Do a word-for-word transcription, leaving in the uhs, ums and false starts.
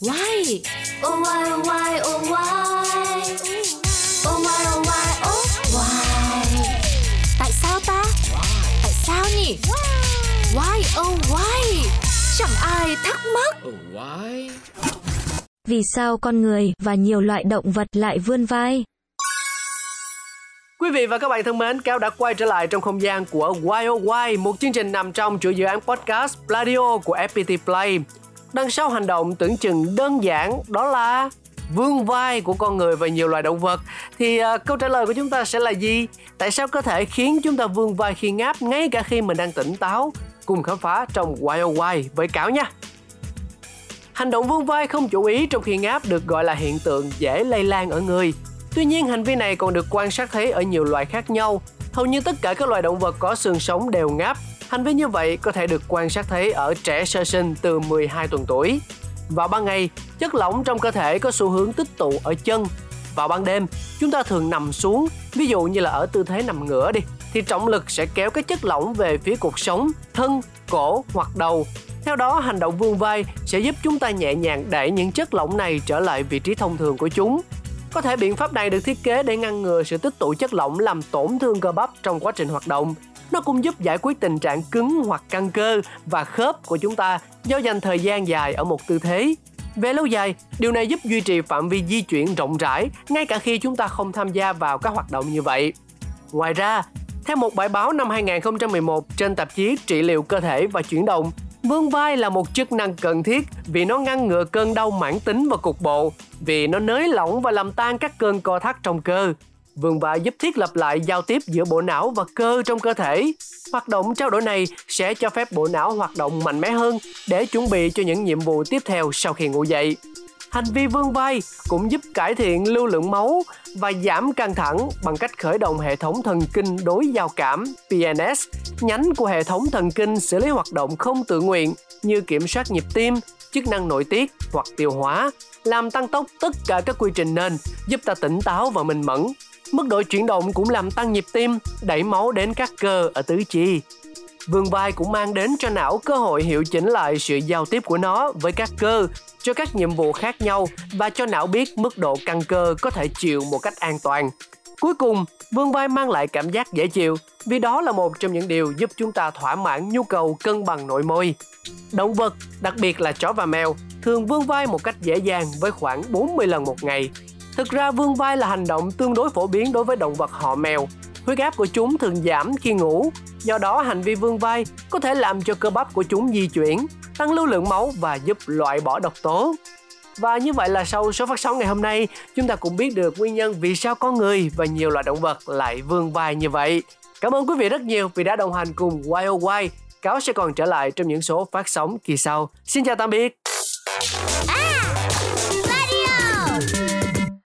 Why? Oh why, oh why, oh why? Oh why, oh why, oh why? Tại sao ta? Why? Tại sao nhỉ? Why? Why, oh why? Chẳng ai thắc mắc. Oh why? Vì sao con người và nhiều loại động vật lại vươn vai? Quý vị và các bạn thân mến, Cáo đã quay trở lại trong không gian của Why Oh Why, một chương trình nằm trong chuỗi dự án podcast Radio của ép pê tê Play. Đằng sau hành động tưởng chừng đơn giản, đó là vươn vai của con người và nhiều loài động vật, thì uh, câu trả lời của chúng ta sẽ là gì? Tại sao có thể khiến chúng ta vươn vai khi ngáp ngay cả khi mình đang tỉnh táo? Cùng khám phá trong Why Oh Why với Cáo nha! Hành động vươn vai không chủ ý trong khi ngáp được gọi là hiện tượng dễ lây lan ở người. Tuy nhiên, hành vi này còn được quan sát thấy ở nhiều loài khác nhau. Hầu như tất cả các loài động vật có xương sống đều ngáp. Hành vi như vậy có thể được quan sát thấy ở trẻ sơ sinh từ mười hai tuần tuổi. Vào ban ngày, chất lỏng trong cơ thể có xu hướng tích tụ ở chân. Vào ban đêm, chúng ta thường nằm xuống, ví dụ như là ở tư thế nằm ngửa đi, thì trọng lực sẽ kéo các chất lỏng về phía cột sống, thân, cổ hoặc đầu. Theo đó, hành động vươn vai sẽ giúp chúng ta nhẹ nhàng đẩy những chất lỏng này trở lại vị trí thông thường của chúng. Có thể biện pháp này được thiết kế để ngăn ngừa sự tích tụ chất lỏng làm tổn thương cơ bắp trong quá trình hoạt động. Nó cũng giúp giải quyết tình trạng cứng hoặc căng cơ và khớp của chúng ta do dành thời gian dài ở một tư thế. Về lâu dài, điều này giúp duy trì phạm vi di chuyển rộng rãi ngay cả khi chúng ta không tham gia vào các hoạt động như vậy. Ngoài ra, theo một bài báo năm hai không một một trên tạp chí Trị liệu cơ thể và chuyển động, vươn vai là một chức năng cần thiết vì nó ngăn ngừa cơn đau mãn tính và cục bộ, vì nó nới lỏng và làm tan các cơn co thắt trong cơ. Vươn vai giúp thiết lập lại giao tiếp giữa bộ não và cơ trong cơ thể. Hoạt động trao đổi này sẽ cho phép bộ não hoạt động mạnh mẽ hơn để chuẩn bị cho những nhiệm vụ tiếp theo sau khi ngủ dậy. Hành vi vươn vai cũng giúp cải thiện lưu lượng máu và giảm căng thẳng bằng cách khởi động hệ thống thần kinh đối giao cảm P N S, nhánh của hệ thống thần kinh xử lý hoạt động không tự nguyện như kiểm soát nhịp tim, chức năng nội tiết hoặc tiêu hóa, làm tăng tốc tất cả các quy trình nền, giúp ta tỉnh táo và minh mẫn. Mức độ chuyển động cũng làm tăng nhịp tim, đẩy máu đến các cơ ở tứ chi. Vươn vai cũng mang đến cho não cơ hội hiệu chỉnh lại sự giao tiếp của nó với các cơ, cho các nhiệm vụ khác nhau và cho não biết mức độ căng cơ có thể chịu một cách an toàn. Cuối cùng, vươn vai mang lại cảm giác dễ chịu vì đó là một trong những điều giúp chúng ta thỏa mãn nhu cầu cân bằng nội môi. Động vật, đặc biệt là chó và mèo, thường vươn vai một cách dễ dàng với khoảng bốn mươi lần một ngày. Thực ra, vươn vai là hành động tương đối phổ biến đối với động vật họ mèo. Huyết áp của chúng thường giảm khi ngủ, do đó hành vi vươn vai có thể làm cho cơ bắp của chúng di chuyển, tăng lưu lượng máu và giúp loại bỏ độc tố. Và như vậy là sau số phát sóng ngày hôm nay, chúng ta cũng biết được nguyên nhân vì sao con người và nhiều loài động vật lại vươn vai như vậy. Cảm ơn quý vị rất nhiều vì đã đồng hành cùng Why Oh Why. Cáo sẽ còn trở lại trong những số phát sóng kỳ sau. Xin chào tạm biệt.